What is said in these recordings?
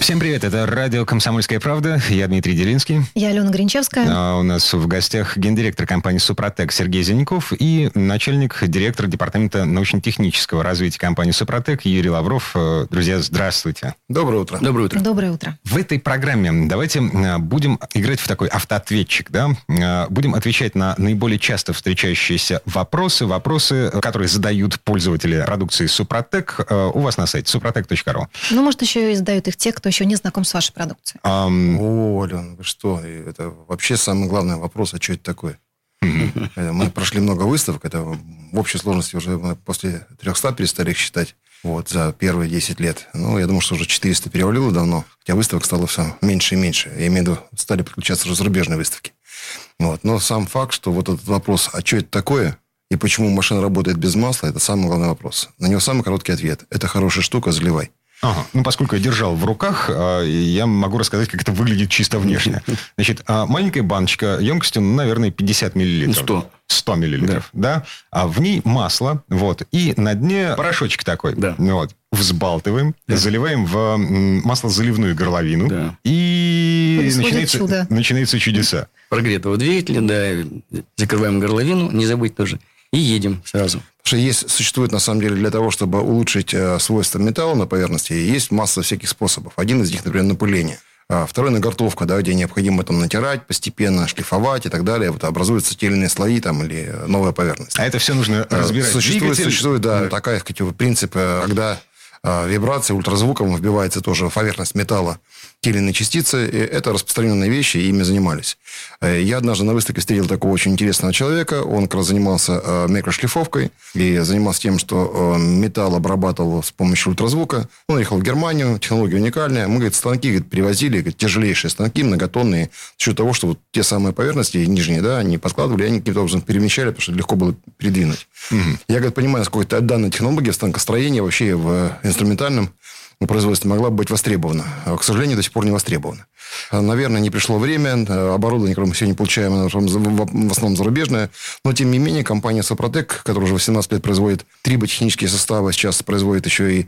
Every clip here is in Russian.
Всем привет, это радио «Комсомольская правда». Я Дмитрий Делинский. Я Алена Гринчевская. А у нас в гостях гендиректор компании «Супротек» Сергей Зеленьков и начальник директора департамента научно-технического развития компании «Супротек» Юрий Лавров. Друзья, здравствуйте. Доброе утро. Доброе утро. Доброе утро. В этой программе давайте будем играть в такой автоответчик, да? Будем отвечать на наиболее часто встречающиеся вопросы, которые задают пользователи продукции «Супротек» у вас на сайте «Супротек.ру». Ну, может, еще и задают их те, кто еще не знаком с вашей продукцией. Ален, вы что? Это вообще самый главный вопрос, а что это такое? Мы прошли много выставок, это в общей сложности уже после 300 перестали их считать за первые 10 лет. Ну, я думаю, что уже 400 перевалило давно, хотя выставок стало все меньше и меньше. Я имею в виду, стали подключаться уже зарубежные выставки. Но сам факт, что вот этот вопрос, а что это такое, и почему машина работает без масла, это самый главный вопрос. На него самый короткий ответ. Это хорошая штука, заливай. Ага. Ну, поскольку я держал в руках, я могу рассказать, как это выглядит чисто внешне. Значит, маленькая баночка емкостью, наверное, 50 миллилитров. 100 миллилитров, да. А в ней масло, и на дне порошочек такой. Да. Взбалтываем, заливаем в маслозаливную горловину, и начинаются чудеса. Прогретого двигателя, закрываем горловину, не забыть тоже. И едем сразу. Потому что существует, на самом деле, для того, чтобы улучшить свойства металла на поверхности, есть масса всяких способов. Один из них, например, напыление. Второй – нагортовка, где необходимо натирать, постепенно шлифовать и так далее. Образуются те или иные слои или новая поверхность. А это все нужно разбирать. Существует такая, принцип, когда вибрация ультразвуком вбивается тоже в поверхность металла те или иные частицы. Это распространенные вещи, и ими занимались. Я однажды на выставке встретил такого очень интересного человека. Он как раз занимался микрошлифовкой и занимался тем, что металл обрабатывал с помощью ультразвука. Он ехал в Германию, технология уникальная. Мы, станки привозили, тяжелейшие станки, многотонные, за счет того, что те самые поверхности, нижние, они подкладывали, они каким-то образом перемещали, потому что легко было передвинуть. Я, понимаю, насколько данная технология в станкостроении вообще в инструментальном производстве могла быть востребована. К сожалению, до сих пор не востребована. Наверное, не пришло время. Оборудование, которое мы сегодня получаем, в основном зарубежное. Но, тем не менее, компания «Супротек», которая уже 18 лет производит триботехнические составы, сейчас производит еще и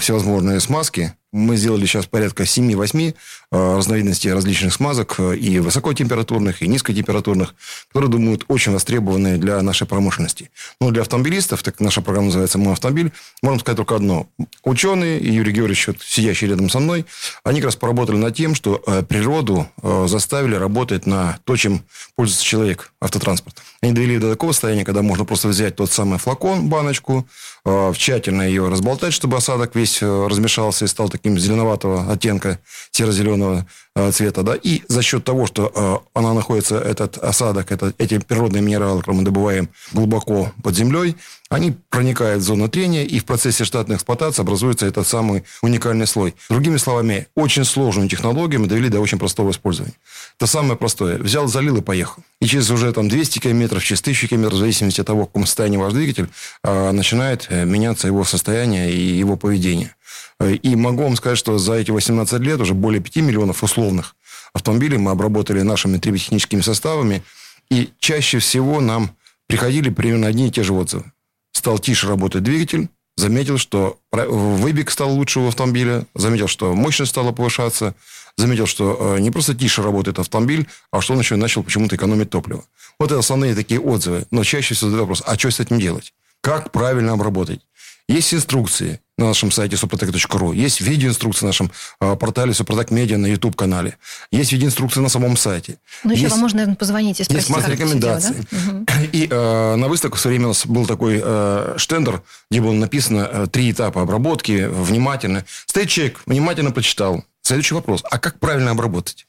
всевозможные смазки. Мы сделали сейчас порядка 7-8 разновидностей различных смазок, и высокотемпературных, и низкотемпературных, которые, думаю, очень востребованы для нашей промышленности. Но для автомобилистов, так наша программа называется «Мой автомобиль», можно сказать только одно. Ученые, и Юрий Георгиевич, сидящий рядом со мной, они как раз поработали над тем, что природу заставили работать на то, чем пользуется человек, автотранспорт. Они довели до такого состояния, когда можно просто взять тот самый флакон, баночку, тщательно ее разболтать, чтобы осадок весь размешался и стал таким зеленоватого оттенка, серо-зеленого цвета. И за счет того, что она находится, этот осадок, эти природные минералы, которые мы добываем глубоко под землей, они проникают в зону трения, и в процессе штатной эксплуатации образуется этот самый уникальный слой. Другими словами, очень сложную технологию мы довели до очень простого использования. Это самое простое. Взял, залил и поехал. И через уже 200 километров, через 1000 километров, в зависимости от того, в каком состоянии ваш двигатель, начинает меняться его состояние и его поведение. И могу вам сказать, что за эти 18 лет уже более 5 миллионов условных автомобилей мы обработали нашими триботехническими составами. И чаще всего нам приходили примерно одни и те же отзывы. Стал тише работать двигатель, заметил, что выбег стал лучше у автомобиля, заметил, что мощность стала повышаться, заметил, что не просто тише работает автомобиль, а что он еще начал почему-то экономить топливо. Это основные такие отзывы. Но чаще всего задают вопрос, а что с этим делать? Как правильно обработать? Есть инструкции на нашем сайте Супротек.ру, есть видеоинструкции на нашем портале Супротек.Медиа на YouTube-канале, есть видеоинструкции на самом сайте. Ну, еще вам можно, наверное, позвонить и спросить. Есть масса рекомендаций. И на выставку все время у нас был такой штендер, где было написано 3 этапа обработки, внимательно. Стоит человек, внимательно прочитал. Следующий вопрос. А как правильно обработать?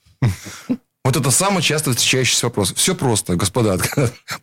Вот это самый часто встречающийся вопрос. Все просто, господа.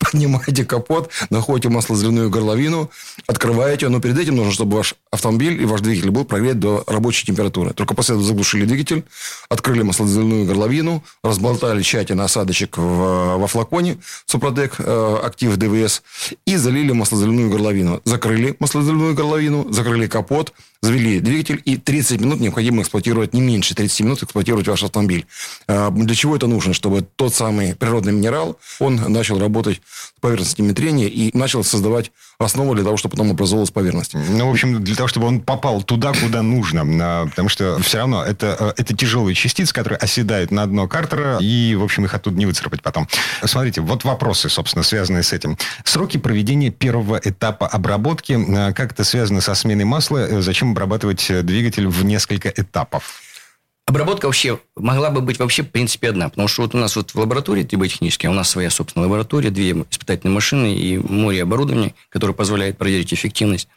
Поднимаете капот, находите маслозаливную горловину, открываете. Но перед этим нужно, чтобы ваш автомобиль и ваш двигатель был прогрет до рабочей температуры. Только после этого заглушили двигатель, открыли маслозаливную горловину, разболтали тщательно осадочек во флаконе Супротек актив ДВС и залили маслозаливную горловину. Закрыли маслозаливную горловину, закрыли капот, завели двигатель, и 30 минут необходимо эксплуатировать, не меньше 30 минут эксплуатировать ваш автомобиль. Для чего это нужно? Чтобы тот самый природный минерал, он начал работать с поверхностями трения и начал создавать основу для того, чтобы потом образовалась поверхность. Ну, в общем, для того, чтобы он попал туда, куда нужно. Потому что все равно это тяжелые частицы, которые оседают на дно картера, и, в общем, их оттуда не выцарапать потом. Смотрите, вот вопросы, собственно, связанные с этим. Сроки проведения первого этапа обработки, как это связано со сменой масла, зачем обрабатывать двигатель в несколько этапов? Обработка вообще могла бы быть вообще в принципе одна, потому что вот у нас вот в лаборатории триботехнической, у нас своя собственная лаборатория, две испытательные машины и море оборудования, которое позволяет проверить эффективность.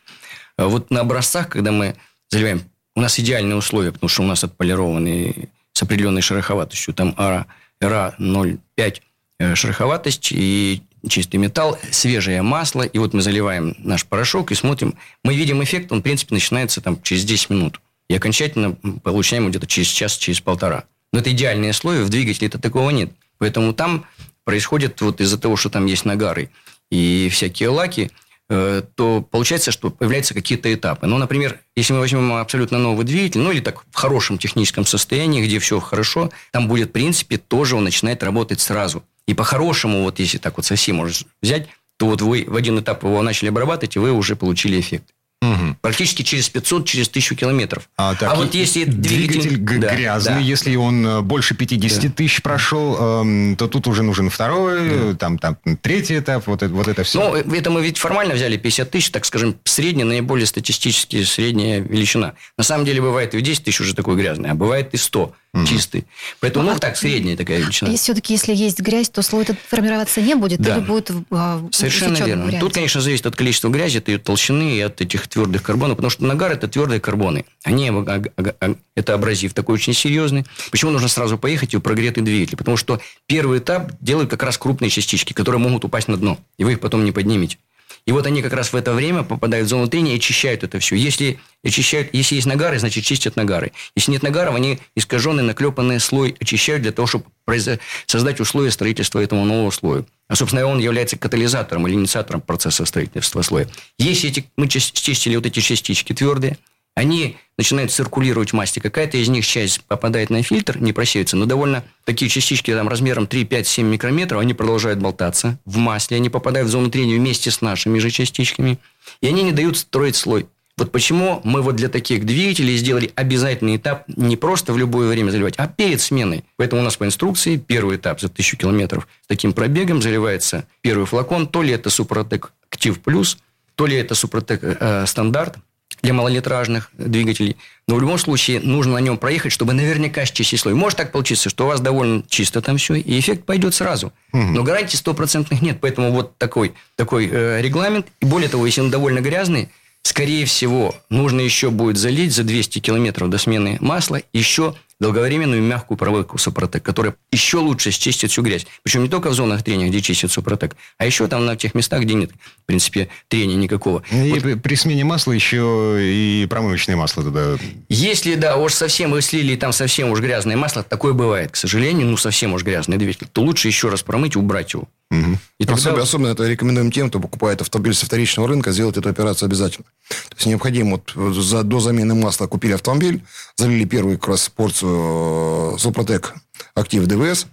Вот на образцах, когда мы заливаем, у нас идеальные условия, потому что у нас отполированные с определенной шероховатостью, там РА 0,5 шероховатость и чистый металл, свежее масло, и вот мы заливаем наш порошок и смотрим, мы видим эффект, он в принципе начинается там через 10 минут. И окончательно получаем где-то через час, через полтора. Но это идеальные условия, в двигателе-то такого нет. Поэтому там происходит, вот из-за того, что там есть нагары и всякие лаки, то получается, что появляются какие-то этапы. Ну, например, если мы возьмем абсолютно новый двигатель, ну, или так в хорошем техническом состоянии, где все хорошо, там будет, в принципе, тоже он начинает работать сразу. И по-хорошему, вот если так вот совсем можно взять, то вот вы в один этап его начали обрабатывать, и вы уже получили эффект. Угу. Практически через 500, через 1000 километров. А вот если двигатель грязный, да, если он больше 50 тысяч прошел, то тут уже нужен второй, третий этап, вот это все. Ну, это мы ведь формально взяли 50 тысяч, так скажем, средняя, наиболее статистически средняя величина. На самом деле, бывает и 10 тысяч уже такой грязный, а бывает и 100 чистый. Поэтому, средняя такая величина. И все-таки, если есть грязь, то слой этот формироваться не будет? Да. Или будет совершенно верно. Вариант. Тут, конечно, зависит от количества грязи, от ее толщины и от этих твердых карбонов, потому что нагар – это твердые карбоны. Они, это абразив такой очень серьезный. Почему нужно сразу поехать и прогретый двигатель? Потому что первый этап делают как раз крупные частички, которые могут упасть на дно, и вы их потом не поднимете. И вот они как раз в это время попадают в зону трения и очищают это все. Если есть нагары, значит, чистят нагары. Если нет нагаров, они искаженный, наклепанный слой очищают для того, чтобы создать условия строительства этому нового слоя. А, собственно, он является катализатором или инициатором процесса строительства слоя. Если мы чистили вот эти частички твердые, они начинают циркулировать в массе. Какая-то из них часть попадает на фильтр, не просеивается, но довольно такие частички там, размером 3, 5, 7 микрометров, они продолжают болтаться в масле, они попадают в зону трения вместе с нашими же частичками, и они не дают строить слой. Вот почему мы вот для таких двигателей сделали обязательный этап не просто в любое время заливать, а перед сменой. Поэтому у нас по инструкции первый этап за 1000 километров с таким пробегом заливается первый флакон, то ли это Супротек актив плюс, то ли это Супротек стандарт, для малолитражных двигателей. Но в любом случае нужно на нем проехать, чтобы наверняка счистить слой. Может так получиться, что у вас довольно чисто там все, и эффект пойдет сразу. Но гарантий 100% нет. Поэтому вот такой регламент. И более того, если он довольно грязный, скорее всего, нужно еще будет залить за 200 километров до смены масла еще долговременную мягкую проводку Супротек, которая еще лучше счистит всю грязь. Причем не только в зонах трения, где чистит Супротек, а еще там на тех местах, где нет, в принципе, трения никакого. И при смене масла еще и промывочное масло туда. Если, уж совсем вы слили, и там совсем уж грязное масло, такое бывает, к сожалению, совсем уж грязный двигатель, то лучше еще раз промыть и убрать его. Угу. И особенно это рекомендуем тем, кто покупает автомобиль со вторичного рынка, сделать эту операцию обязательно. То есть необходимо до замены масла купили автомобиль, залили первую как раз порцию Супротек актив ДВС,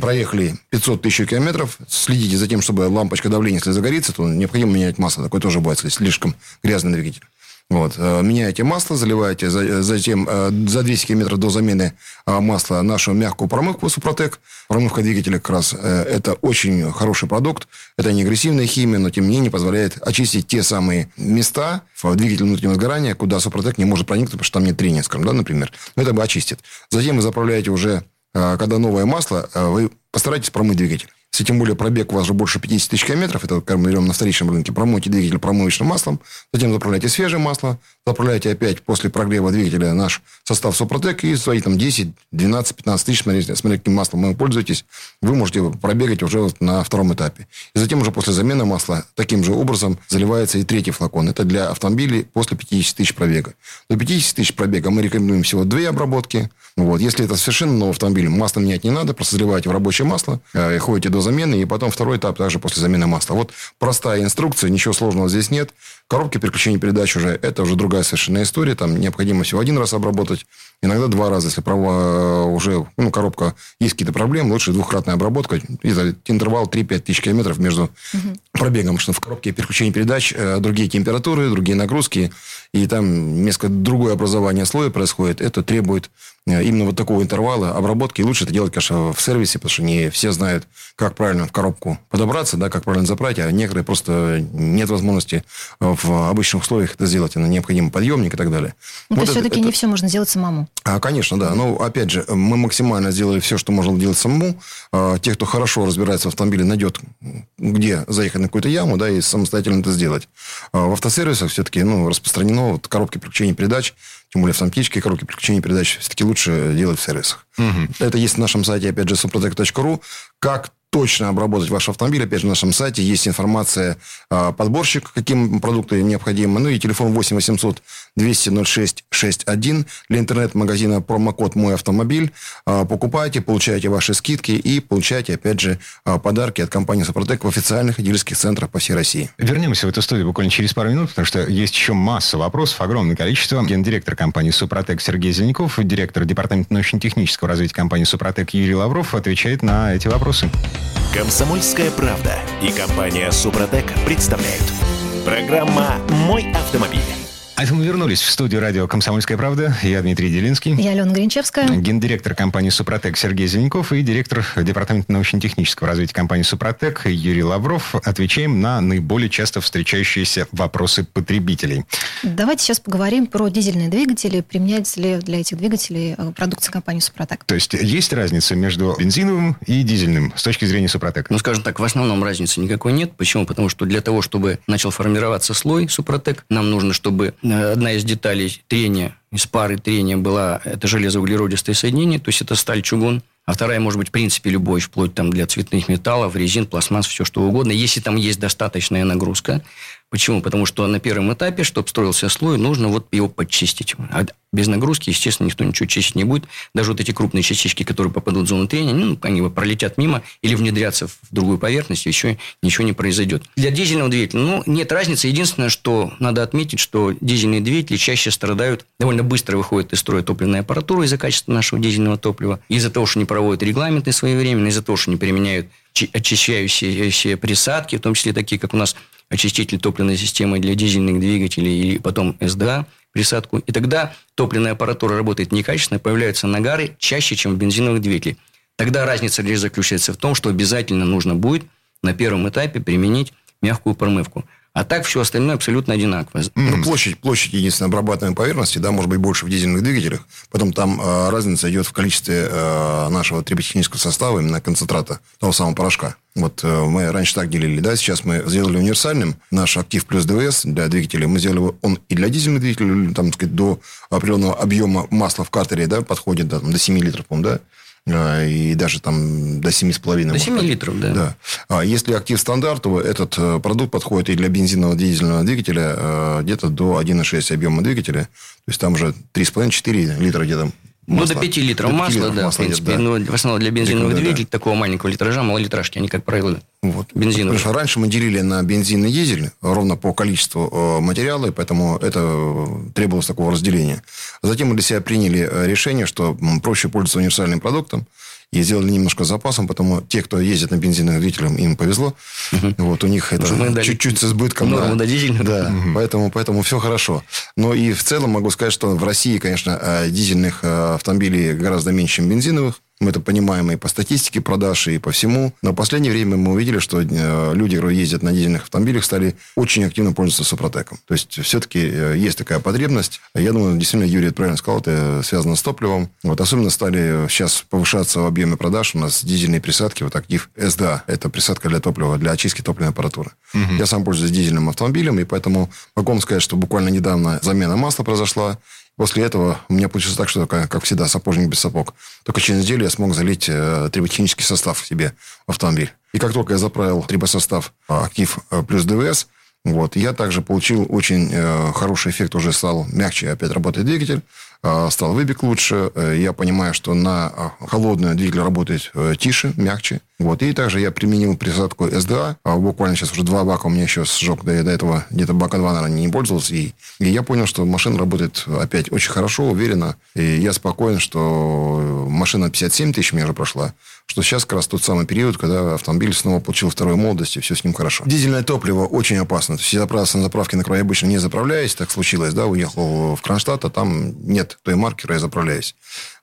проехали 500 тысяч километров, следите за тем, чтобы лампочка давления, если загорится, то необходимо менять масло. Такое тоже бывает, если слишком грязный двигатель. Вот. Меняете масло, заливаете затем за 200 километров до замены масла нашу мягкую промывку Супротек. Промывка двигателя как раз это очень хороший продукт. Это не агрессивная химия, но тем не менее позволяет очистить те самые места в двигателе внутреннего сгорания, куда Супротек не может проникнуть, потому что там нет трения, скажем, например. Но это бы очистит. Затем вы заправляете уже, когда новое масло, вы постарайтесь промыть двигатель. Если тем более пробег у вас же больше 50 тысяч километров, это как мы берем на вторичном рынке, промойте двигатель промоечным маслом, затем заправляйте свежее масло, заправляйте опять после прогрева двигателя наш состав Супротек и свои там 10, 12, 15 тысяч, смотря каким маслом вы пользуетесь, вы можете пробегать уже вот на втором этапе. И затем уже после замены масла таким же образом заливается и третий флакон. Это для автомобилей после 50 тысяч пробега. До 50 тысяч пробега мы рекомендуем всего 2 обработки. Вот. Если это совершенно новый автомобиль, масло менять не надо, просто заливаете в рабочее масло, и ходите до замены, и потом второй этап также после замены масла. Вот простая инструкция, ничего сложного здесь нет. Коробки переключения передач уже, это уже другая совершенно история, там необходимо всего 1 раз обработать, иногда 2 раза, если уже коробка, есть какие-то проблемы, лучше 2-кратная обработка, и за интервал 3-5 тысяч километров между пробегом, потому что в коробке переключения передач другие температуры, другие нагрузки, и там несколько другое образование слоя происходит, это требует именно вот такого интервала обработки. И лучше это делать, конечно, в сервисе, потому что не все знают, как правильно в коробку подобраться, да, как правильно заправить, а некоторые просто нет возможности в обычных условиях это сделать. На необходимый подъемник и так далее. Но вот это все-таки не все можно делать самому. Конечно, да. Но, опять же, мы максимально сделали все, что можно делать самому. Те, кто хорошо разбирается в автомобиле, найдет, где заехать на какую-то яму, да, и самостоятельно это сделать. В автосервисах все-таки распространено вот, коробки переключения передач, тем более в автоматические коробки переключения передач, все-таки лучше делать в сервисах. Это есть на нашем сайте, опять же, Супротек.ру. Как точно обработать ваш автомобиль, опять же, на нашем сайте есть информация, подборщик, каким продукты необходимы, и телефон 8 800 200 06 61 для интернет-магазина промокод «Мой автомобиль». Покупайте, получайте ваши скидки и получайте, опять же, подарки от компании «Супротек» в официальных дилерских центрах по всей России. Вернемся в эту студию буквально через пару минут, потому что есть еще масса вопросов, огромное количество. Гендиректор компании «Супротек» Сергей Зеленьков, директор департамента научно-технического развития компании «Супротек» Юрий Лавров отвечает на эти вопросы. «Комсомольская правда» и компания «Супротек» представляют. Программа «Мой автомобиль». А это мы вернулись в студию радио «Комсомольская правда». Я Дмитрий Делинский. Я Алена Гринчевская. Гендиректор компании «Супротек» Сергей Зеленьков и директор департамента научно-технического развития компании «Супротек» Юрий Лавров. Отвечаем на наиболее часто встречающиеся вопросы потребителей. Давайте сейчас поговорим про дизельные двигатели. Применяется ли для этих двигателей продукция компании «Супротек»? То есть есть разница между бензиновым и дизельным с точки зрения «Супротек»? Скажем так, в основном разницы никакой нет. Почему? Потому что для того, чтобы начал формироваться слой «Супротек», нам нужно, чтобы одна из деталей трения, из пары трения была, это железоуглеродистое соединение, то есть это сталь, чугун. А вторая может быть, в принципе, любой, вплоть там, для цветных металлов, резин, пластмасс, все что угодно, если там есть достаточная нагрузка. Почему? Потому что на первом этапе, чтобы строился слой, нужно вот его подчистить. А без нагрузки, естественно, никто ничего чистить не будет. Даже вот эти крупные частички, которые попадут в зону трения, они пролетят мимо или внедрятся в другую поверхность, еще ничего не произойдет. Для дизельного двигателя нет разницы. Единственное, что надо отметить, что дизельные двигатели чаще страдают, довольно быстро выходит из строя топливная аппаратура из-за качества нашего дизельного топлива, из-за того, что не проводят регламенты своевременно, из-за того, что не применяют очищающие присадки, в том числе такие, как у нас очиститель топливной системы для дизельных двигателей или потом СДА, присадку. И тогда топливная аппаратура работает некачественно, появляются нагары чаще, чем в бензиновых двигателях. Тогда разница лишь заключается в том, что обязательно нужно будет на первом этапе применить мягкую промывку. А так все остальное абсолютно одинаково. Площадь единственной обрабатываемой поверхности, да, может быть больше в дизельных двигателях. Потом там разница идет в количестве нашего триботехнического состава, именно концентрата того самого порошка. Вот мы раньше так делили, да, сейчас мы сделали универсальным наш актив плюс ДВС для двигателя. Мы сделали он и для дизельных двигателей, там, так сказать, до определенного объема масла в картере, да, подходит до 7 литров, по-моему, да. И даже там до 7,5. До 7 литров, да. А если актив стандарт, то этот продукт подходит и для бензинового дизельного двигателя где-то до 1,6 объема двигателя. То есть там уже 3,5-4 литра где-то масла. До 5 литров масла, да. В принципе, в основном для бензинового двигателя такого маленького литража, малолитражки, они, как правило, бензиновые. Потому что раньше мы делили на бензин и дизель ровно по количеству материала, и поэтому это требовалось такого разделения. Затем мы для себя приняли решение, что проще пользоваться универсальным продуктом, и сделали немножко с запасом, потому те, кто ездит на бензиновых двигателях, им повезло. Вот у них это чуть-чуть с избытком. Норму до дизельного. Да, поэтому все хорошо. Но и в целом могу сказать, что в России, конечно, дизельных автомобилей гораздо меньше, чем бензиновых. Мы это понимаем и по статистике продаж, и по всему. Но в последнее время мы увидели, что люди, которые ездят на дизельных автомобилях, стали очень активно пользоваться Супротеком. То есть, все-таки есть такая потребность. Я думаю, действительно, Юрий это правильно сказал, это связано с топливом. Вот особенно стали сейчас повышаться в объеме продаж. У нас дизельные присадки, вот актив СДА. Это присадка для топлива, для очистки топливной аппаратуры. Угу. Я сам пользуюсь дизельным автомобилем, и поэтому могу сказать, что буквально недавно замена масла произошла. После этого у меня получилось так, что, как всегда, сапожник без сапог. Только через неделю я смог залить трибохимический состав себе в автомобиль. И как только я заправил трибосостав актив плюс ДВС, вот, я также получил очень хороший эффект. Уже стал мягче, опять работает двигатель. Стал выбег лучше. Я понимаю, что на холодную двигатель работает тише, мягче. Вот. И также я применил присадку СДА. Буквально сейчас уже 2 бака у меня еще сжег. Да я до этого где-то 2 бака, наверное, не пользовался ей. И я понял, что машина работает опять очень хорошо, уверенно. И я спокоен, что машина 57 тысяч у меня уже прошла. Что сейчас как раз тот самый период, когда автомобиль снова получил вторую молодость, и все с ним хорошо. Дизельное топливо очень опасно. То есть, я заправился на заправке, на которой я обычно не заправляюсь. Так случилось, да, уехал в Кронштадт, а там нет той марки, я заправляюсь.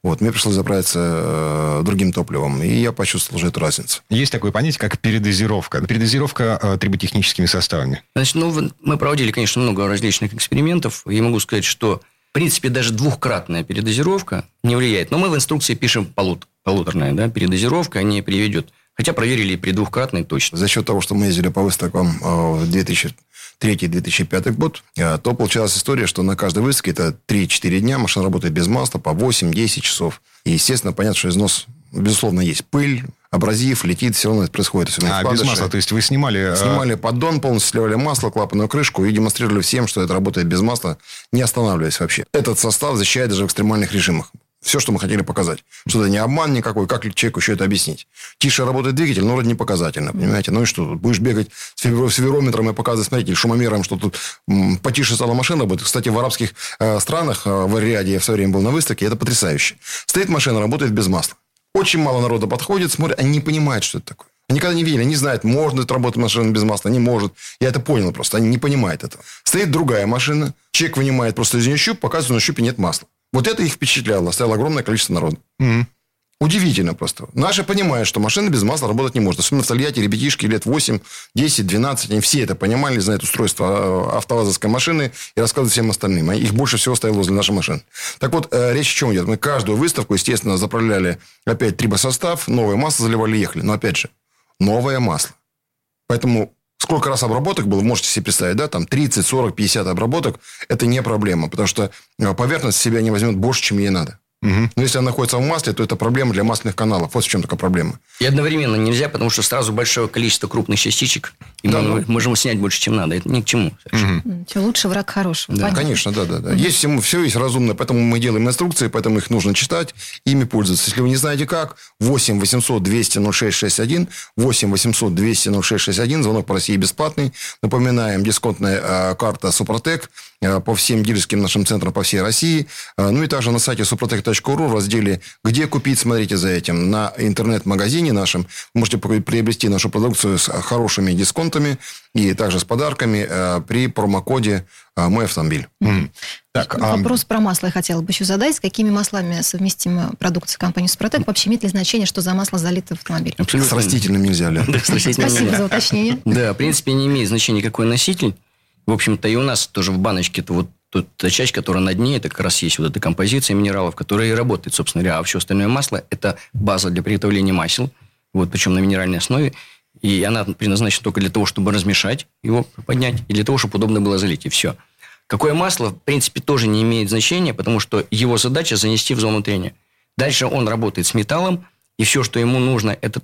Вот, мне пришлось заправиться другим топливом, и я почувствовал уже эту разницу. Есть такое понятие, как передозировка. Передозировка триботехническими составами. Значит, мы проводили, конечно, много различных экспериментов. Я могу сказать, что, в принципе, даже 2-кратная передозировка не влияет. Но мы в инструкции пишем полуторная, да, передозировка не приведет. Хотя проверили при 2-кратной точно. За счет того, что мы ездили по выставкам в 2003-2005 год, то получалась история, что на каждой выставке это 3-4 дня машина работает без масла по 8-10 часов. И, естественно, понятно, что износ, безусловно, есть. Пыль, абразив, летит, все равно это происходит. Без масла, то есть вы снимали... Снимали поддон, полностью сливали масло, клапанную крышку и демонстрировали всем, что это работает без масла, не останавливаясь вообще. Этот состав защищает даже в экстремальных режимах. Все, что мы хотели показать. Что это не обман никакой. Как человеку еще это объяснить? Тише работает двигатель, но вроде не показательно. Понимаете? Ну и что? Будешь бегать с фиброметром и показывать, смотрите, шумомером, что тут потише стала машина работать. Кстати, в арабских странах, в Риаде я в свое время был на выставке, это потрясающе. Стоит машина, работает без масла. Очень мало народа подходит, смотрит, они не понимают, что это такое. Они никогда не видели, они знают, может работать машина без масла, не может. Я это понял просто, они не понимают этого. Стоит другая машина, человек вынимает просто из нее щуп, показывает, что на щупе нет масла. Вот это их впечатляло. Стояло огромное количество народа. Mm-hmm. Удивительно просто. Наши понимают, что машина без масла работать не может. Особенно в Тольятти ребятишки лет 8, 10, 12. Они все это понимали, знают устройство автовазовской машины и рассказывают всем остальным. Их больше всего стояло возле нашей машины. Так вот, речь о чем идет. Мы каждую выставку, естественно, заправляли опять трибосостав, новое масло заливали и ехали. Но опять же, новое масло. Поэтому... Сколько раз обработок было, можете себе представить, да, там 30, 40, 50 обработок, это не проблема, потому что поверхность себя не возьмет больше, чем ей надо. Угу. Но если она находится в масле, то это проблема для масляных каналов. Вот в чем такая проблема. И одновременно нельзя, потому что сразу большое количество крупных частичек, и да, мы можем снять больше, чем надо. Это ни к чему. Угу. Лучше враг хорошего. Да, конечно, да. Угу. Есть всему, все есть разумно, поэтому мы делаем инструкции, поэтому их нужно читать, ими пользоваться. Если вы не знаете как, 8 800 200 0661, 8 800 200 0661, звонок по России бесплатный. Напоминаем, дисконтная карта Супротек по всем дилерским нашим центрам по всей России. Ну и также на сайте Супротек.ру в разделе «Где купить?», смотрите за этим. На интернет-магазине нашем вы можете приобрести нашу продукцию с хорошими дисконтами и также с подарками при промокоде «Мой автомобиль». Mm. Так, вопрос про масло я хотела бы еще задать. С какими маслами совместима продукция компании «Супротек»? Вообще имеет ли значение, что за масло залито в автомобиль? Абсолютно. С растительным нельзя, Лен. Спасибо за уточнение. Да, в принципе, не имеет значения, какой носитель. В общем-то, и у нас тоже в баночке это вот та часть, которая на дне, это как раз есть вот эта композиция минералов, которая и работает, собственно говоря. А все остальное масло – это база для приготовления масел, вот, причем на минеральной основе. И она предназначена только для того, чтобы размешать его, поднять, и для того, чтобы удобно было залить, и все. Какое масло, в принципе, тоже не имеет значения, потому что его задача – занести в зону трения. Дальше он работает с металлом, и все, что ему нужно – это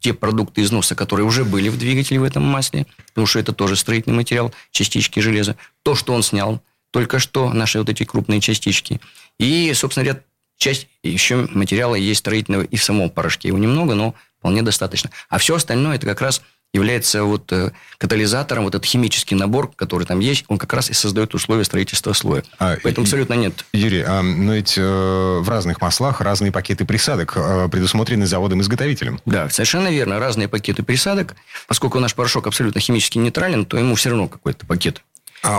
те продукты износа, которые уже были в двигателе в этом масле, потому что это тоже строительный материал, частички железа, то, что он снял только что, наши вот эти крупные частички. И, собственно говоря, часть еще материала есть строительного и в самом порошке. Его немного, но вполне достаточно. А все остальное, это как раз является вот катализатором, вот этот химический набор, который там есть, он как раз и создает условия строительства слоя. Поэтому абсолютно нет. Юрий, но ведь в разных маслах разные пакеты присадок предусмотрены заводом-изготовителем. Да, совершенно верно. Разные пакеты присадок. Поскольку наш порошок абсолютно химически нейтрален, то ему все равно какой-то пакет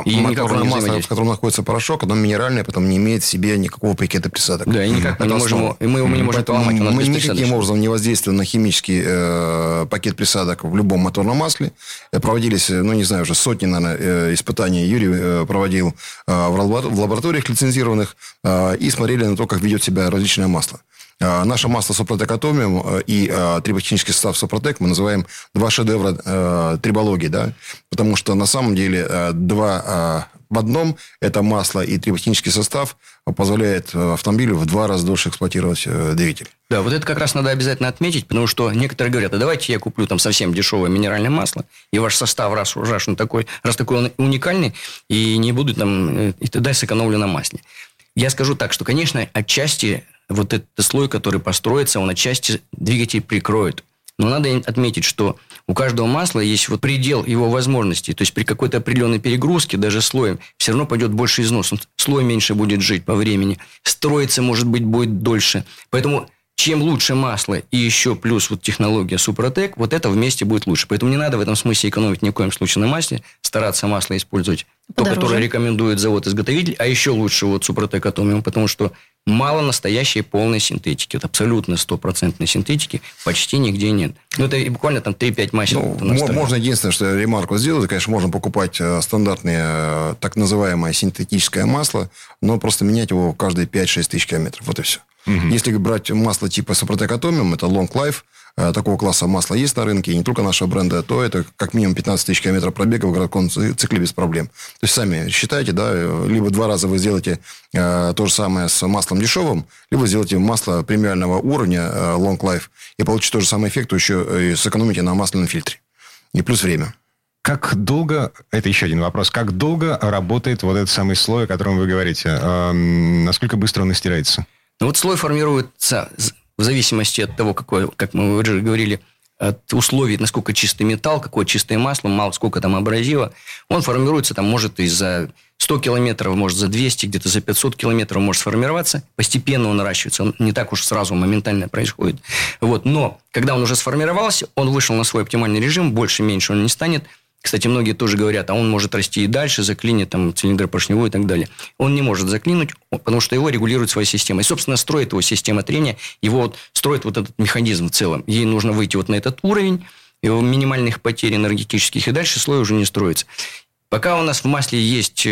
И никакого намазывания. В котором находится порошок, оно минеральное, потом не имеет в себе никакого пакета присадок. Да, и никак мы не можем, ломать. Мы никаким образом не воздействуем на химический пакет присадок в любом моторном масле. Проводились, уже сотни, наверное, испытаний. Юрий проводил в лабораториях лицензированных и смотрели на то, как ведет себя различное масло. Наше масло Супротек Атомиум и трибохимический состав Супротек мы называем два шедевра трибологии, да, потому что на самом деле два в одном это масло и трибохимический состав позволяет автомобилю в два раза дольше эксплуатировать двигатель. Да, вот это как раз надо обязательно отметить, потому что некоторые говорят, а давайте я куплю там совсем дешевое минеральное масло, и ваш состав, раз такой он уникальный, и не буду там, и тогда сэкономлю на масле. Я скажу так, что, конечно, отчасти вот этот слой, который построится, он отчасти двигатель прикроет. Но надо отметить, что у каждого масла есть вот предел его возможностей. То есть, при какой-то определенной перегрузке, даже слоем, все равно пойдет больше износ. Слой меньше будет жить по времени. Строиться, может быть, будет дольше. Поэтому, чем лучше масло и еще плюс вот технология Супротек, вот это вместе будет лучше. Поэтому не надо в этом смысле экономить ни в коем случае на масле. Стараться масло использовать подороже. То, которое рекомендует завод-изготовитель. А еще лучше вот Супротек Атомиум, потому что мало настоящей полной синтетики. Вот абсолютно 100% синтетики почти нигде нет. Это буквально там 3-5 масел. Можно единственное, что я ремарку сделал, это, конечно, можно покупать стандартное так называемое синтетическое масло, но просто менять его каждые 5-6 тысяч километров. Вот и все. Угу. Если брать масло типа Супротек Атомиум, это Long Life, такого класса масла есть на рынке, и не только нашего бренда, то это как минимум 15 тысяч километров пробега в городском цикле без проблем. То есть, сами считайте, да, либо два раза вы сделаете то же самое с маслом дешевым, либо сделаете масло премиального уровня Long Life, и получите тот же самый эффект, еще и сэкономите на масляном фильтре. И плюс время. Как долго, это еще один вопрос, как долго работает вот этот самый слой, о котором вы говорите? Насколько быстро он стирается? Слой формируется в зависимости от того, какой, как мы уже говорили, от условий, насколько чистый металл, какое чистое масло, мало сколько там абразива, он формируется, там, может, и за 100 километров, может, за 200, где-то за 500 километров может сформироваться. Постепенно он наращивается. Он не так уж сразу моментально происходит. Но когда он уже сформировался, он вышел на свой оптимальный режим, больше-меньше он не станет. Кстати, многие тоже говорят, а он может расти и дальше, заклинит там цилиндропоршневой и так далее. Он не может заклинуть, потому что его регулирует своя система. И, собственно, строит его система трения, его строит вот этот механизм в целом. Ей нужно выйти вот на этот уровень, его минимальных потерь энергетических, и дальше слой уже не строится. Пока у нас в масле есть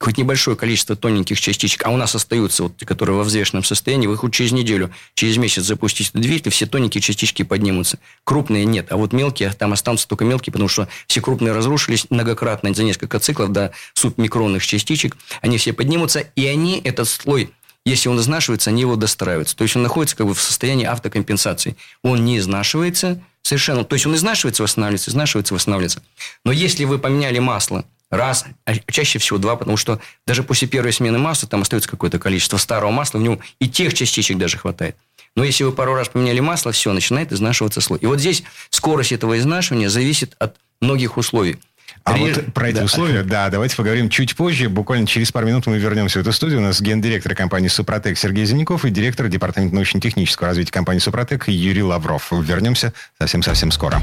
хоть небольшое количество тоненьких частичек, а у нас остаются, которые во взвешенном состоянии, вы хоть через неделю, через месяц запустите двигатель, все тоненькие частички поднимутся. Крупные нет, а мелкие, там останутся только мелкие, потому что все крупные разрушились многократно за несколько циклов до субмикронных частичек. Они все поднимутся, и они, этот слой, если он изнашивается, они его достраиваются. То есть, он находится в состоянии автокомпенсации. Он не изнашивается совершенно. То есть, он изнашивается, восстанавливается. Но если вы поменяли масло раз, а чаще всего два, потому что даже после первой смены масла там остается какое-то количество старого масла, в нем и тех частичек даже хватает. Но если вы пару раз поменяли масло, все, начинает изнашиваться слой. И здесь скорость этого изнашивания зависит от многих условий. Эти условия, давайте поговорим чуть позже. Буквально через пару минут мы вернемся в эту студию. У нас гендиректор компании «Супротек» Сергей Зеленьков и директор департамента научно-технического развития компании «Супротек» Юрий Лавров. Вернемся совсем-совсем скоро.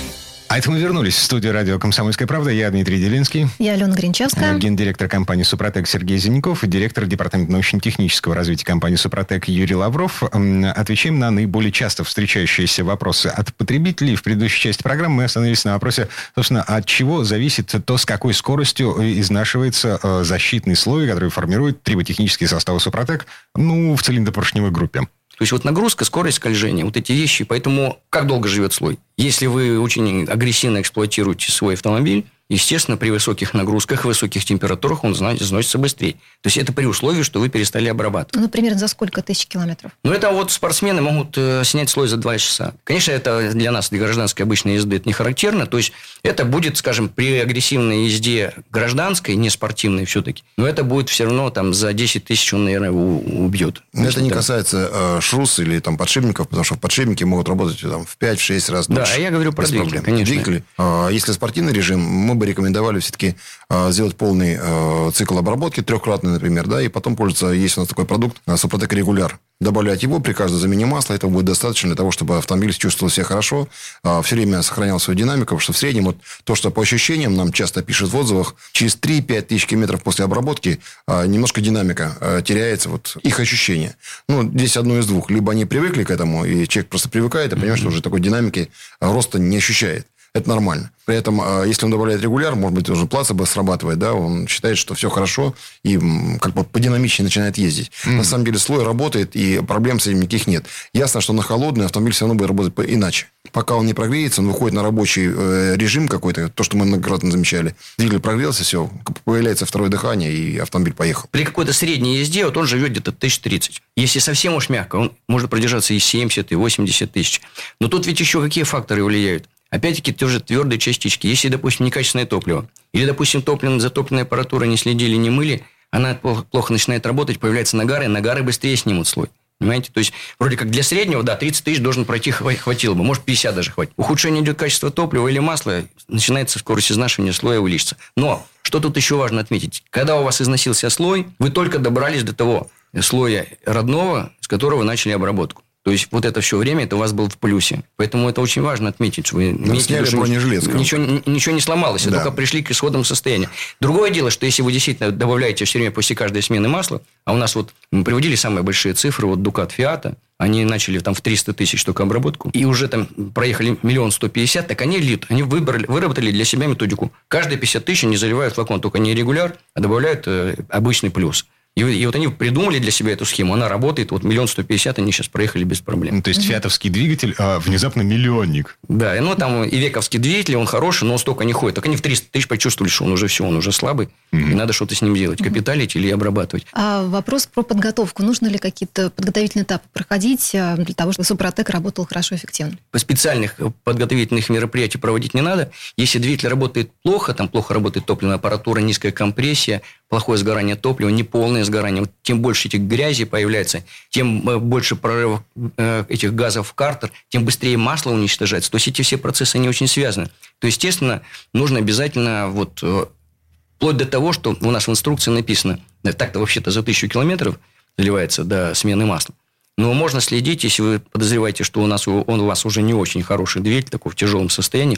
А это мы вернулись в студию радио «Комсомольская правда». Я Дмитрий Делинский. Я Алена Гринчевская. Гендиректор компании «Супротек» Сергей Зеленьков и директор департамента научно-технического развития компании «Супротек» Юрий Лавров. Отвечаем на наиболее часто встречающиеся вопросы от потребителей. В предыдущей части программы мы остановились на вопросе, собственно, от чего зависит то, с какой скоростью изнашивается защитный слой, который формирует триботехнические составы «Супротек», в цилиндропоршневой группе. То есть, нагрузка, скорость скольжения, эти вещи. Поэтому, как долго живет слой? Если вы очень агрессивно эксплуатируете свой автомобиль, естественно, при высоких нагрузках, высоких температурах он износится быстрее. То есть, это при условии, что вы перестали обрабатывать. Например, за сколько тысяч километров? Это спортсмены могут снять слой за 2 часа. Конечно, это для нас, для гражданской обычной езды, это не характерно. То есть, это будет, скажем, при агрессивной езде гражданской, не спортивной все-таки. Но это будет все равно за 10 тысяч он, наверное, убьет. Это не касается шрус или подшипников, потому что подшипники могут работать в 5-6 раз дольше. Да, а я говорю про двигатель, конечно. Двигатели. Если спортивный режим, мы бы рекомендовали все-таки сделать полный цикл обработки, трехкратный, например, да, и потом пользоваться, есть у нас такой продукт, Супротек регуляр. добавлять его при каждой замене масла. Этого будет достаточно для того, чтобы автомобиль чувствовал себя хорошо, все время сохранял свою динамику, потому что в среднем вот то, что по ощущениям нам часто пишут в отзывах, через 3-5 тысяч километров после обработки немножко динамика теряется, вот их ощущение. Ну, здесь одно из двух. Либо они привыкли к этому, и человек просто привыкает, и понимает, что уже такой динамики роста не ощущает. Это нормально. При этом, если он добавляет регуляр, может быть, уже плацебо срабатывает, да, он считает, что все хорошо, и как бы подинамичнее начинает ездить. Mm-hmm. На самом деле, слой работает, и проблем с этим никаких нет. Ясно, что на холодную автомобиль все равно будет работать иначе. Пока он не прогреется, он выходит на рабочий режим какой-то, то, что мы многократно замечали. Двигатель прогрелся, все, появляется второе дыхание, и автомобиль поехал. При какой-то средней езде, вот он живет где-то 1030. Если совсем уж мягко, он может продержаться и 70, и 80 тысяч. Но тут ведь еще какие факторы влияют? Опять-таки, тоже твердые частички. Если, допустим, некачественное топливо, или, допустим, затопленная аппаратура не следили, не мыли, она плохо начинает работать, появляются нагары быстрее снимут слой. Понимаете? То есть, вроде как для среднего, да, 30 тысяч должен пройти, хватило бы, может, 50 даже хватит. Ухудшение идет качества топлива или масла, начинается скорость изнашивания слоя увеличится. Но, что тут еще важно отметить, когда у вас износился слой, вы только добрались до того слоя родного, с которого начали обработку. То есть, вот это все время, это у вас было в плюсе. Поэтому это очень важно отметить, что вы сняли бронежилет. Ничего не сломалось, да. Только пришли к исходному состоянию. Другое дело, что если вы действительно добавляете все время после каждой смены масла, а у нас вот мы приводили самые большие цифры, вот Дукат Фиата, они начали там в 300 тысяч только обработку, и уже там проехали 1 150 000, так они выработали для себя методику. Каждые 50 тысяч они заливают флакон, только не регуляр, а добавляют обычный плюс. И вот они придумали для себя эту схему, она работает, вот 1 150 000 они сейчас проехали без проблем. Ну, то есть, фиатовский двигатель, внезапно миллионник. Да, ну, там и вековский двигатель, он хороший, но он столько не ходит. Так они в 300 тысяч почувствовали, что он уже все, он уже слабый, и надо что-то с ним делать, капиталить или обрабатывать. А вопрос про подготовку. Нужно ли какие-то подготовительные этапы проходить для того, чтобы Супротек работал хорошо и эффективно? Специальных подготовительных мероприятий проводить не надо. Если двигатель работает плохо, там плохо работает топливная аппаратура, низкая компрессия, плохое сгорание топлива, неполное сгорание. Вот тем больше этих грязей появляется, тем больше прорывов этих газов в картер, тем быстрее масло уничтожается. То есть, эти все процессы, они очень связаны. То, естественно, нужно обязательно, вот, вплоть до того, что у нас в инструкции написано, так-то вообще-то за 1000 километров заливается до смены масла. Но можно следить, если вы подозреваете, что он у вас уже не очень хороший двигатель, такой в тяжелом состоянии,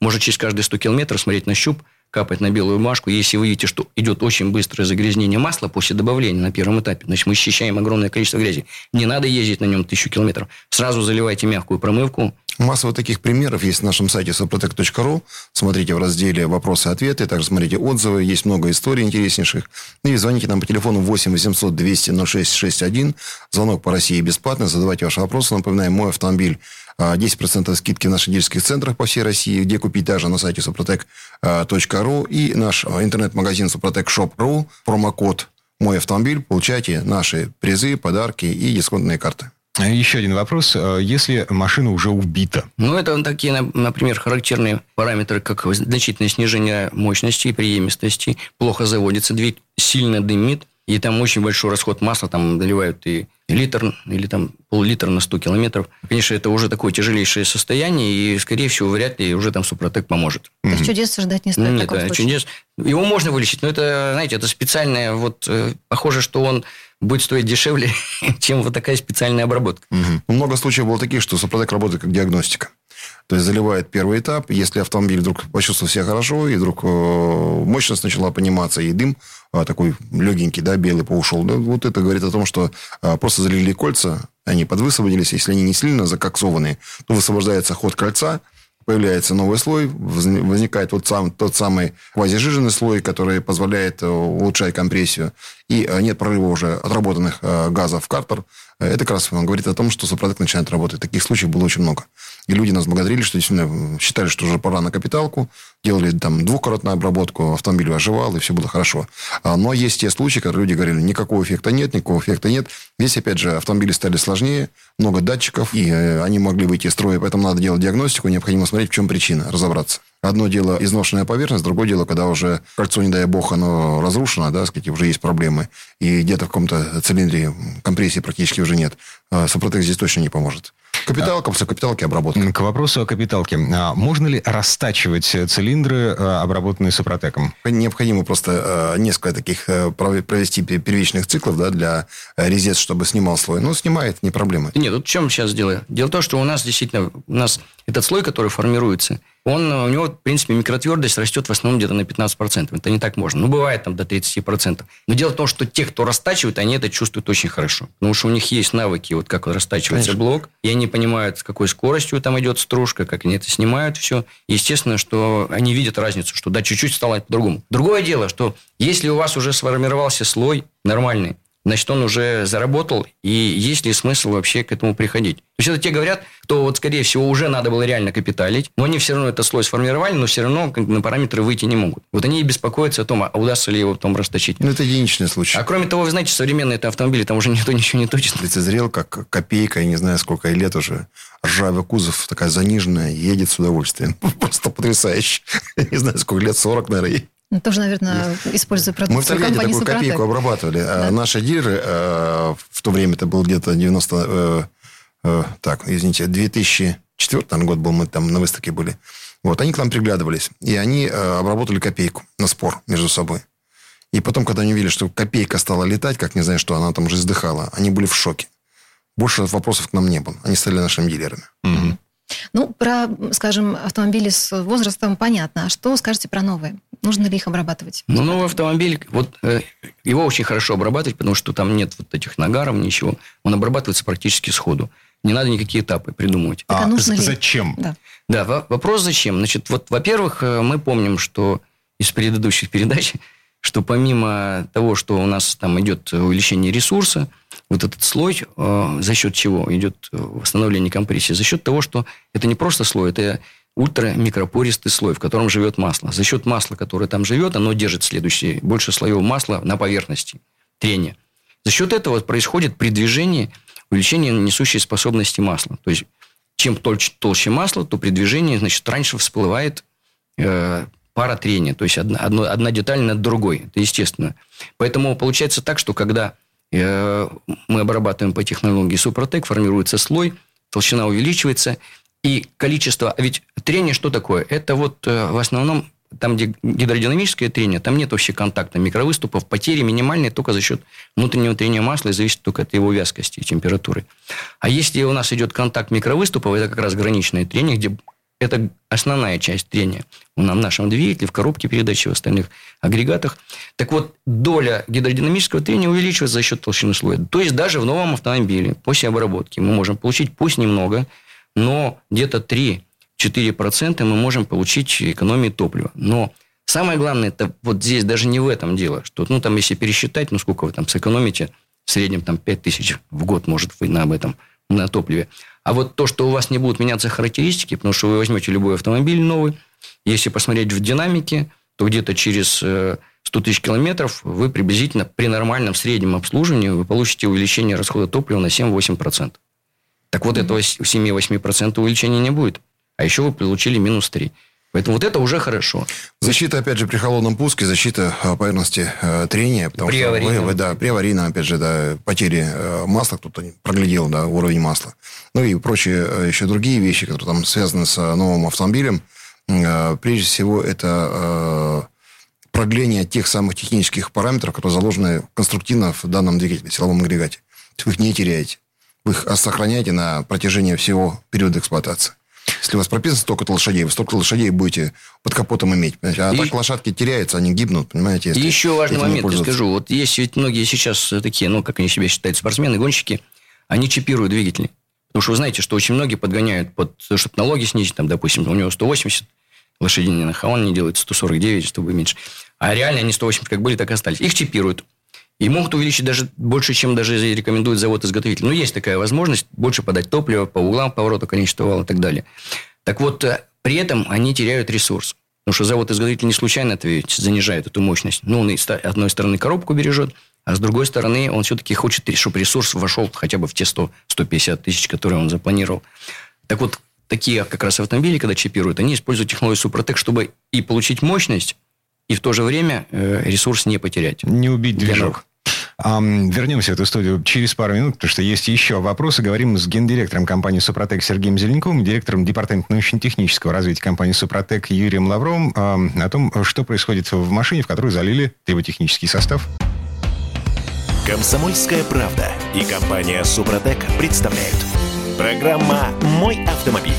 можно через каждые 100 километров смотреть на щуп, капать на белую бумажку. Если вы видите, что идет очень быстрое загрязнение масла после добавления на первом этапе, значит, мы очищаем огромное количество грязи. Не надо ездить на нем 1000 километров. Сразу заливайте мягкую промывку. Масса вот таких примеров есть на нашем сайте Супротек.ру. Смотрите в разделе «Вопросы и ответы». Также смотрите отзывы. Есть много историй интереснейших. И звоните нам по телефону 8 800 200 0661. Звонок по России бесплатный. Задавайте ваши вопросы. Напоминаем, «Мой автомобиль». 10% скидки в наших дилерских центрах по всей России, где купить даже на сайте Супротек.ру и наш интернет-магазин Супротек.шоп.ру. Промокод «Мой автомобиль». Получайте наши призы, подарки и дисконтные карты. Еще один вопрос. Если машина уже убита? Ну, это такие, например, характерные параметры, как значительное снижение мощности и преемистости. Плохо заводится, двигатель сильно дымит. И там очень большой расход масла, там доливают и литр, или там пол-литра на 100 километров. Конечно, это уже такое тяжелейшее состояние, и, скорее всего, вряд ли уже там Супротек поможет. То есть, чудес ждать не стоит в таком случае? Нет, чудес. Его можно вылечить, но это, знаете, это специальное, вот, похоже, что он будет стоить дешевле, чем вот такая специальная обработка. Много случаев было таких, что Супротек работает как диагностика. То есть, заливает первый этап. Если автомобиль вдруг почувствовал себя хорошо, и вдруг мощность начала подниматься, и дым такой легенький, да, белый поушел. Да, вот это говорит о том, что просто залили кольца, они подвысвободились. Если они не сильно закоксованы, то высвобождается ход кольца, появляется новый слой, возникает вот тот самый квазижиженный слой, который позволяет улучшать компрессию, и нет прорыва уже отработанных газов в картер. Это как раз говорит о том, что Супротек начинает работать. Таких случаев было очень много. И люди нас благодарили, что действительно считали, что уже пора на капиталку, делали там двукратную обработку, автомобиль оживал, и все было хорошо. Но есть те случаи, когда люди говорили, никакого эффекта нет. Здесь, опять же, автомобили стали сложнее, много датчиков, и они могли выйти из строя, поэтому надо делать диагностику, необходимо смотреть, в чем причина, разобраться. Одно дело изношенная поверхность, другое дело, когда уже кольцо, не дай бог, оно разрушено, да, сказать, уже есть проблемы, и где-то в каком-то цилиндре компрессии практически уже нет. Супротек здесь точно не поможет. Капиталка, после капиталки обработка. К вопросу о капиталке. Можно ли растачивать цилиндры, обработанные Супротеком? Необходимо просто несколько таких провести первичных циклов, да, для резец, чтобы снимал слой. Ну, снимает, не проблема. Нет, вот в чем сейчас дело? Дело в том, что у нас действительно, у нас этот слой, который формируется, у него, в принципе, микротвердость растет в основном где-то на 15%. Это не так можно. Ну, бывает там до 30%. Но дело в том, что те, кто растачивает, они это чувствуют очень хорошо. Потому что у них есть навыки, вот как растачивается блок. И они понимают, с какой скоростью там идет стружка, как они это снимают все. Естественно, что они видят разницу, что да, чуть-чуть стало по-другому. Другое дело, что если у вас уже сформировался слой нормальный, значит, он уже заработал, и есть ли смысл вообще к этому приходить? То есть, это те говорят, кто, вот, скорее всего, уже надо было реально капиталить, но они все равно этот слой сформировали, но все равно на параметры выйти не могут. Вот они и беспокоятся о том, а удастся ли его потом расточить. Ну, это единичный случай. А кроме того, вы знаете, современные автомобили, там уже никто ничего не точит. Лицезрел, как копейка, я не знаю, сколько лет уже. Ржавый кузов, такая заниженная, едет с удовольствием. Просто потрясающе. Я не знаю, сколько лет, 40, наверное, ей. Тоже, наверное, используя продукцию. Мы в Тольятти такую Супротек. Копейку обрабатывали. Да. А наши дилеры, в то время это был где-то 2004 год был, мы там на выставке были. Вот, они к нам приглядывались. И они обработали копейку на спор между собой. И потом, когда они увидели, что копейка стала летать, как не знаю что, она там уже издыхала, они были в шоке. Больше вопросов к нам не было. Они стали нашими дилерами. Угу. Ну, про, скажем, автомобили с возрастом понятно. А что скажете про новые? Нужно ли их обрабатывать? Ну, новый автомобиль, вот его очень хорошо обрабатывать, потому что там нет вот этих нагаров, ничего. Он обрабатывается практически сходу. Не надо никакие этапы придумывать. А нужно ли? Зачем? Да, вопрос зачем. Значит, вот, во-первых, мы помним, что из предыдущих передач, что помимо того, что у нас там идет увеличение ресурса, вот этот слой, за счет чего идет восстановление компрессии? За счет того, что это не просто слой, это ультрамикропористый слой, в котором живет масло. За счет масла, которое там живет, оно держит следующее, больше слоев масла на поверхности трения. За счет этого происходит при движении увеличение несущей способности масла. То есть, чем толще масло, то при движении, значит, раньше всплывает пара трения, то есть одна деталь над другой, это естественно. Поэтому получается так, что когда мы обрабатываем по технологии Супротек, формируется слой, толщина увеличивается, и количество... Ведь трение что такое? Это вот в основном, там где гидродинамическое трение, там нет вообще контакта микровыступов, потери минимальные только за счет внутреннего трения масла, и зависит только от его вязкости и температуры. А если у нас идет контакт микровыступов, это как раз граничное трение, где... Это основная часть трения в нашем двигателе, в коробке передач и в остальных агрегатах. Так вот, доля гидродинамического трения увеличивается за счет толщины слоя. То есть, даже в новом автомобиле после обработки мы можем получить, пусть немного, но где-то 3-4% мы можем получить экономии топлива. Но самое главное, это вот здесь даже не в этом дело. Что, ну, там, если пересчитать, ну, сколько вы там сэкономите, в среднем там 5000 в год, может быть, на топливе. А вот то, что у вас не будут меняться характеристики, потому что вы возьмете любой автомобиль новый, если посмотреть в динамике, то где-то через 100 тысяч километров вы приблизительно при нормальном среднем обслуживании вы получите увеличение расхода топлива на 7-8%. Так вот, этого 7-8% увеличения не будет. А еще вы получили минус 3%. Поэтому вот это уже хорошо. Защита, опять же, при холодном пуске, защита поверхности трения. При аварийном. При аварийном, опять же, да, потери масла, кто-то проглядел, да, уровень масла. Ну и прочие еще другие вещи, которые там связаны с новым автомобилем. Прежде всего, это продление тех самых технических параметров, которые заложены конструктивно в данном двигателе, силовом агрегате. Вы их не теряете. Вы их сохраняете на протяжении всего периода эксплуатации. Если у вас прописано столько-то лошадей, вы столько лошадей будете под капотом иметь. А и... так лошадки теряются, они гибнут, понимаете? И еще важный момент, я скажу. Вот есть ведь многие сейчас такие, ну, как они себя считают, спортсмены, гонщики, они чипируют двигатели. Потому что вы знаете, что очень многие подгоняют, чтобы налоги снизить, там, допустим, у него 180 лошадиных, а он не делает 149, чтобы меньше. А реально они 180 как были, так и остались. Их чипируют. И могут увеличить даже больше, чем даже рекомендует завод-изготовитель. Но есть такая возможность больше подать топливо по углам, повороту, количество вала и так далее. Так вот, при этом они теряют ресурс. Потому что завод-изготовитель не случайно занижает эту мощность. Ну, он, с одной стороны, коробку бережет, а с другой стороны, он все-таки хочет, чтобы ресурс вошел хотя бы в те 100-150 тысяч, которые он запланировал. Так вот, такие как раз автомобили, когда чипируют, они используют технологию Супротек, чтобы и получить мощность, и в то же время ресурс не потерять. Не убить движок. Вернемся в эту студию через пару минут, потому что есть еще вопросы. Говорим с гендиректором компании «Супротек» Сергеем Зеленьковым, директором департамента научно-технического развития компании «Супротек» Юрием Лавровым о том, что происходит в машине, в которую залили триботехнический состав. «Комсомольская правда» и компания «Супротек» представляют. Программа «Мой автомобиль».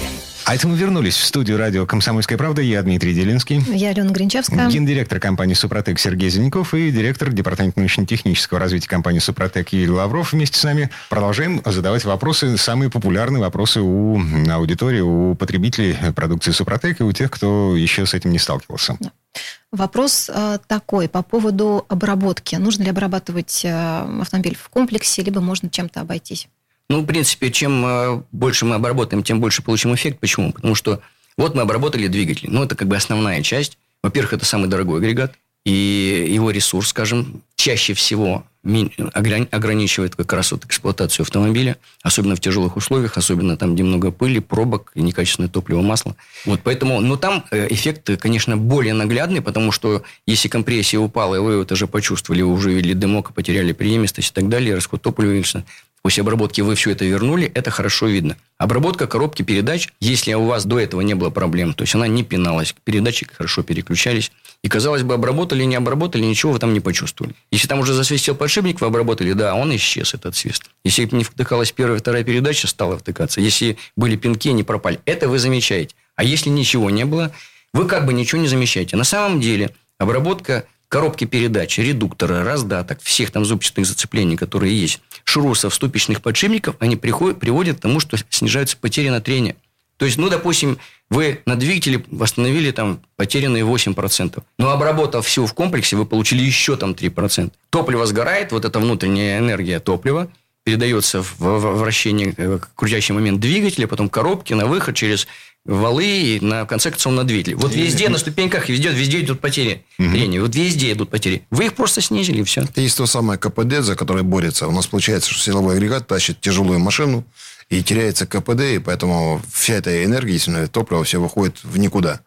А это мы вернулись в студию радио «Комсомольская правда». Я Дмитрий Делинский. Я Алена Гринчевская. Гендиректор компании «Супротек» Сергей Зеленьков и директор департамента научно-технического развития компании «Супротек» Юрий Лавров вместе с нами. Продолжаем задавать вопросы, самые популярные вопросы у аудитории, у потребителей продукции «Супротек» и у тех, кто еще с этим не сталкивался. Вопрос такой, по поводу обработки. Нужно ли обрабатывать автомобиль в комплексе, либо можно чем-то обойтись? Ну, в принципе, чем больше мы обработаем, тем больше получим эффект. Почему? Потому что вот мы обработали двигатель. Ну, это как бы основная часть. Во-первых, это самый дорогой агрегат. И его ресурс, скажем, чаще всего ограничивает как раз вот эксплуатацию автомобиля. Особенно в тяжелых условиях. Особенно там, где много пыли, пробок и некачественное топливо, масло. Вот, поэтому, но там эффект, конечно, более наглядный. Потому что если компрессия упала, и вы это же почувствовали, вы уже видели дымок, потеряли преемистость и так далее, расход топлива увеличился. После обработки вы все это вернули, это хорошо видно. Обработка коробки передач, если у вас до этого не было проблем, то есть она не пиналась, передатчики хорошо переключались. И, казалось бы, обработали, не обработали, ничего вы там не почувствовали. Если там уже засвистел подшипник, вы обработали, да, он исчез, этот свист. Если не втыкалась первая, вторая передача, стала втыкаться. Если были пинки, они пропали. Это вы замечаете. А если ничего не было, вы как бы ничего не замечаете. На самом деле, обработка коробки передач, редуктора, раздаток, всех там зубчатых зацеплений, которые есть, шрусов, ступичных подшипников, они приводят к тому, что снижаются потери на трение. То есть, ну, допустим, вы на двигателе восстановили там потерянные 8%, но обработав все в комплексе, вы получили еще там 3%. Топливо сгорает, вот эта внутренняя энергия топлива передается в вращение, в крутящий момент двигателя, потом коробки на выход через валы и, на конце концов, на двигатель. Вот везде, на ступеньках, везде идут потери трения. Вот везде идут потери. Вы их просто снизили, и все. Это есть то самое КПД, за которое борется. У нас получается, что силовой агрегат тащит тяжелую машину, и теряется КПД, и поэтому вся эта энергия, естественно, топливо, все выходит в никуда.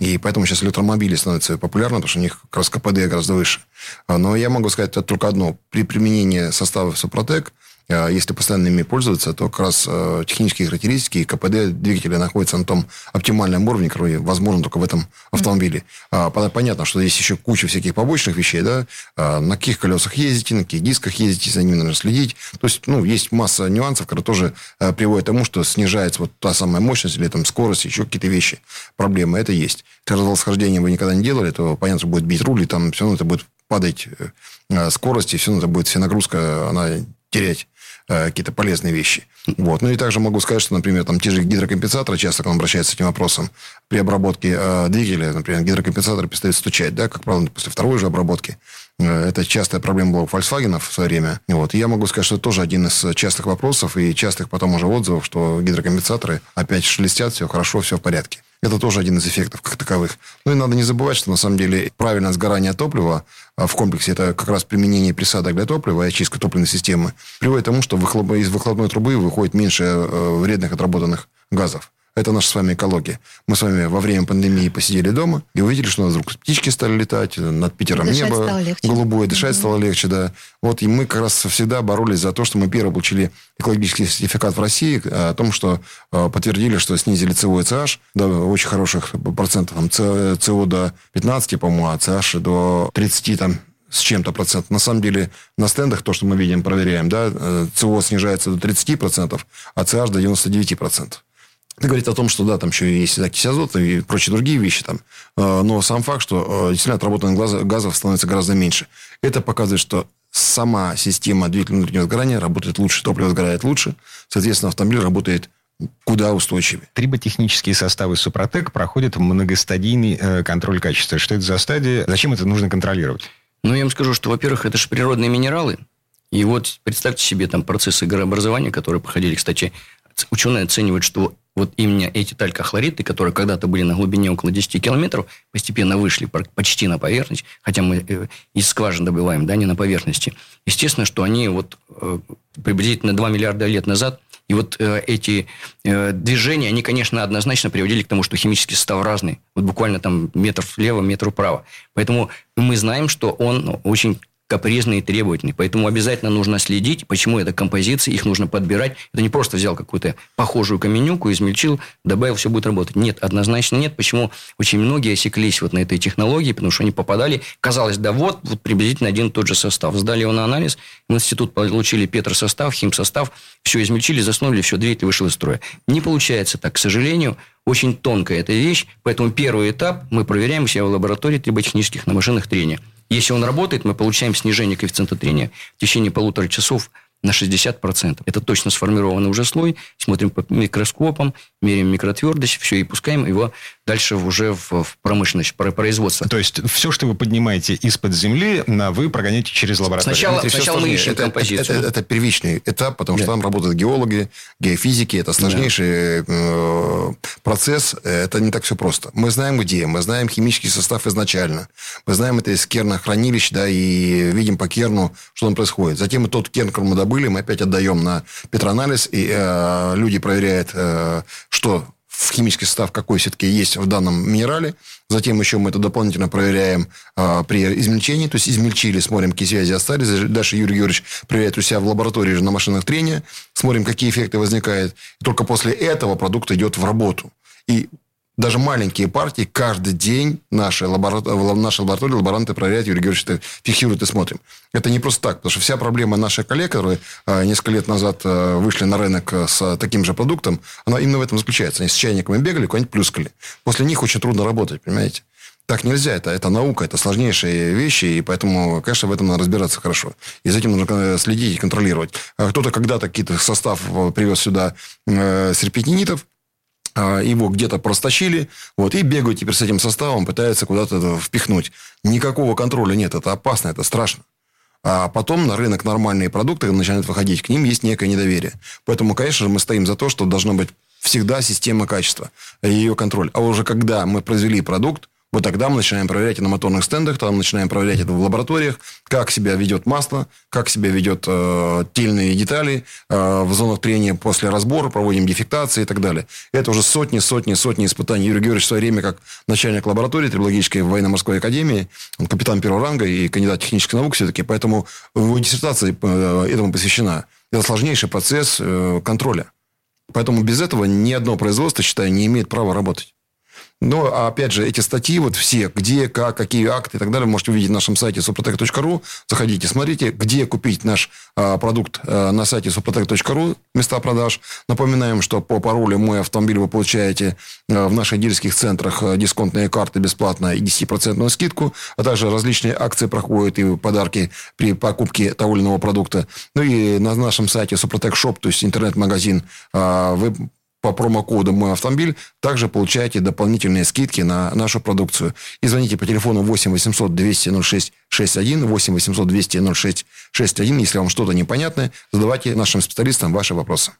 И поэтому сейчас электромобили становятся популярны, потому что у них как раз КПД гораздо выше. Но я могу сказать только одно. При применении состава «Супротек», если постоянно ими пользоваться, то как раз технические характеристики и КПД двигателя находятся на том оптимальном уровне, который возможен только в этом автомобиле. Понятно, что здесь еще куча всяких побочных вещей, да? На каких колесах ездите, на каких дисках ездите, за ними нужно следить. То есть, ну, есть масса нюансов, которые тоже приводят к тому, что снижается вот та самая мощность или там скорость, еще какие-то вещи. Проблемы это есть. Если развалосхождение вы никогда не делали, то понятно, что будет бить руль, и там все равно это будет падать скорость, и все равно это будет вся нагрузка, она терять какие-то полезные вещи. Вот. Ну, и также могу сказать, что, например, там те же гидрокомпенсаторы, часто к нам обращаются с этим вопросом, при обработке двигателя, например, гидрокомпенсаторы перестают стучать, да, как правило, после второй же обработки. Это частая проблема была у Volkswagen в свое время. Вот. И я могу сказать, что это тоже один из частых вопросов и частых потом уже отзывов, что гидрокомпенсаторы опять шелестят, все хорошо, все в порядке. Это тоже один из эффектов как таковых. Ну и надо не забывать, что на самом деле правильное сгорание топлива в комплексе, это как раз применение присадок для топлива и очистка топливной системы, приводит к тому, что из выхлопной трубы выходит меньше вредных отработанных газов. Это наша с вами экология. Мы с вами во время пандемии посидели дома и увидели, что у нас вдруг птички стали летать, над Питером небо голубое, дышать стало легче, да. Вот, и мы как раз всегда боролись за то, что мы первым получили экологический сертификат в России о том, что подтвердили, что снизили CO и CH до очень хороших процентов. Там, CO до 15, по-моему, а CH до 30, там, с чем-то процентов. На самом деле, на стендах, то, что мы видим, проверяем, да, CO снижается до 30%, а CH до 99%. Это говорит о том, что да, там еще есть окись азота и прочие другие вещи там. Но сам факт, что действительно отработанных газов становится гораздо меньше. Это показывает, что сама система двигателя внутреннего сгорания работает лучше, топливо сгорает лучше, соответственно, автомобиль работает куда устойчивее. Триботехнические составы «Супротек» проходят многостадийный контроль качества. Что это за стадия? Зачем это нужно контролировать? Ну, я вам скажу, что, во-первых, это же природные минералы. И вот представьте себе там процессы горообразования, которые проходили, кстати, ученые оценивают, что вот именно эти талькохлориты, которые когда-то были на глубине около 10 километров, постепенно вышли почти на поверхность, хотя мы из скважин добываем, да, не на поверхности. Естественно, что они вот приблизительно 2 миллиарда лет назад, и вот эти движения, они, конечно, однозначно приводили к тому, что химический состав разный. Вот буквально там метр влево, метр вправо. Поэтому мы знаем, что он очень капризные и требовательные. Поэтому обязательно нужно следить, почему это композиции, их нужно подбирать. Это не просто взял какую-то похожую каменюку, измельчил, добавил, все будет работать. Нет, однозначно нет. Почему очень многие осеклись вот на этой технологии, потому что они попадали, казалось, да вот приблизительно один и тот же состав. Сдали его на анализ, в институт получили петросостав, химсостав, все измельчили, заснули, все, двигатель вышел из строя. Не получается так, к сожалению. Очень тонкая эта вещь, поэтому первый этап мы проверяем у себя в лаборатории триботехнических на машинах трения. Если он работает, мы получаем снижение коэффициента трения в течение 1,5 часа на 60%. Это точно сформированный уже слой. Смотрим по микроскопам, меряем микротвердость, все, и пускаем его дальше уже в промышленность, производство. То есть, все, что вы поднимаете из-под земли, вы прогоняете через лабораторию. Сначала мы ищем композицию. Это первичный этап, потому что там работают геологи, геофизики. Это сложнейший процесс. Это не так все просто. Мы знаем, где. Мы знаем химический состав изначально. Мы знаем это из кернохранилищ, и видим по керну, что там происходит. Затем тот керн, который мы добыли, мы опять отдаем на петроанализ, и люди проверяют, что в химический состав какой все-таки есть в данном минерале. Затем еще мы это дополнительно проверяем при измельчении. То есть, измельчили, смотрим, какие связи остались. Дальше Юрий Георгиевич проверяет у себя в лаборатории на машинах трения. Смотрим, какие эффекты возникают. И только после этого продукт идет в работу. И даже маленькие партии каждый день в нашей лаборатории лаборанты проверяют, Юрий Георгиевич это фиксирует и смотрим. Это не просто так, потому что вся проблема наших коллег, которые несколько лет назад вышли на рынок с таким же продуктом, она именно в этом заключается. Они с чайниками бегали, куда-нибудь плюскали. После них очень трудно работать, понимаете? Так нельзя, это наука, это сложнейшие вещи, и поэтому, конечно, в этом надо разбираться хорошо. И за этим нужно следить и контролировать. Кто-то когда-то какие-то состав привез сюда серпентинитов, его где-то простащили, и бегают теперь с этим составом, пытаются куда-то это впихнуть. Никакого контроля нет, это опасно, это страшно. А потом на рынок нормальные продукты начинают выходить, к ним есть некое недоверие. Поэтому, конечно же, мы стоим за то, что должна быть всегда система качества, ее контроль. А уже когда мы произвели продукт, вот тогда мы начинаем проверять это на моторных стендах, там начинаем проверять это в лабораториях, как себя ведет масло, как себя ведет тельные детали в зонах трения после разбора, проводим дефектации и так далее. Это уже сотни испытаний. Юрий Георгиевич в свое время, как начальник лаборатории Трибологической военно-морской академии, он капитан первого ранга и кандидат технических наук все-таки, поэтому его диссертация этому посвящена. Это сложнейший процесс контроля. Поэтому без этого ни одно производство, считаю, не имеет права работать. Но, опять же, эти статьи, все, где, как, какие акты и так далее, вы можете увидеть на нашем сайте Супротек.ру. Заходите, смотрите, где купить наш продукт на сайте Супротек.ру, места продаж. Напоминаем, что по паролю «Мой автомобиль» вы получаете в наших дилерских центрах дисконтные карты бесплатно и 10% скидку, а также различные акции проходят и подарки при покупке того или иного продукта. Ну, и на нашем сайте Супротек.шоп, то есть интернет-магазин, вы по промокоду «Мой автомобиль» также получаете дополнительные скидки на нашу продукцию. И звоните по телефону 8 800 200 06 61, 8 800 200 06 61. Если вам что-то непонятное, задавайте нашим специалистам ваши вопросы.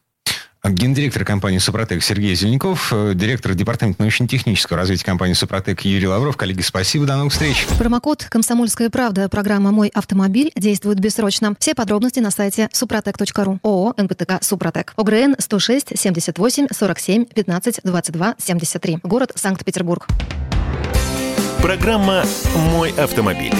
Гендиректор компании «Супротек» Сергей Зеленьков, директор департамента научно-технического развития компании «Супротек» Юрий Лавров. Коллеги, спасибо, до новых встреч. Промокод «Комсомольская правда», программа «Мой автомобиль» действует бессрочно. Все подробности на сайте Супротек.ру. ООО «НПТК Супротек». ОГРН 106-78-47-15-22-73. Город Санкт-Петербург. Программа «Мой автомобиль».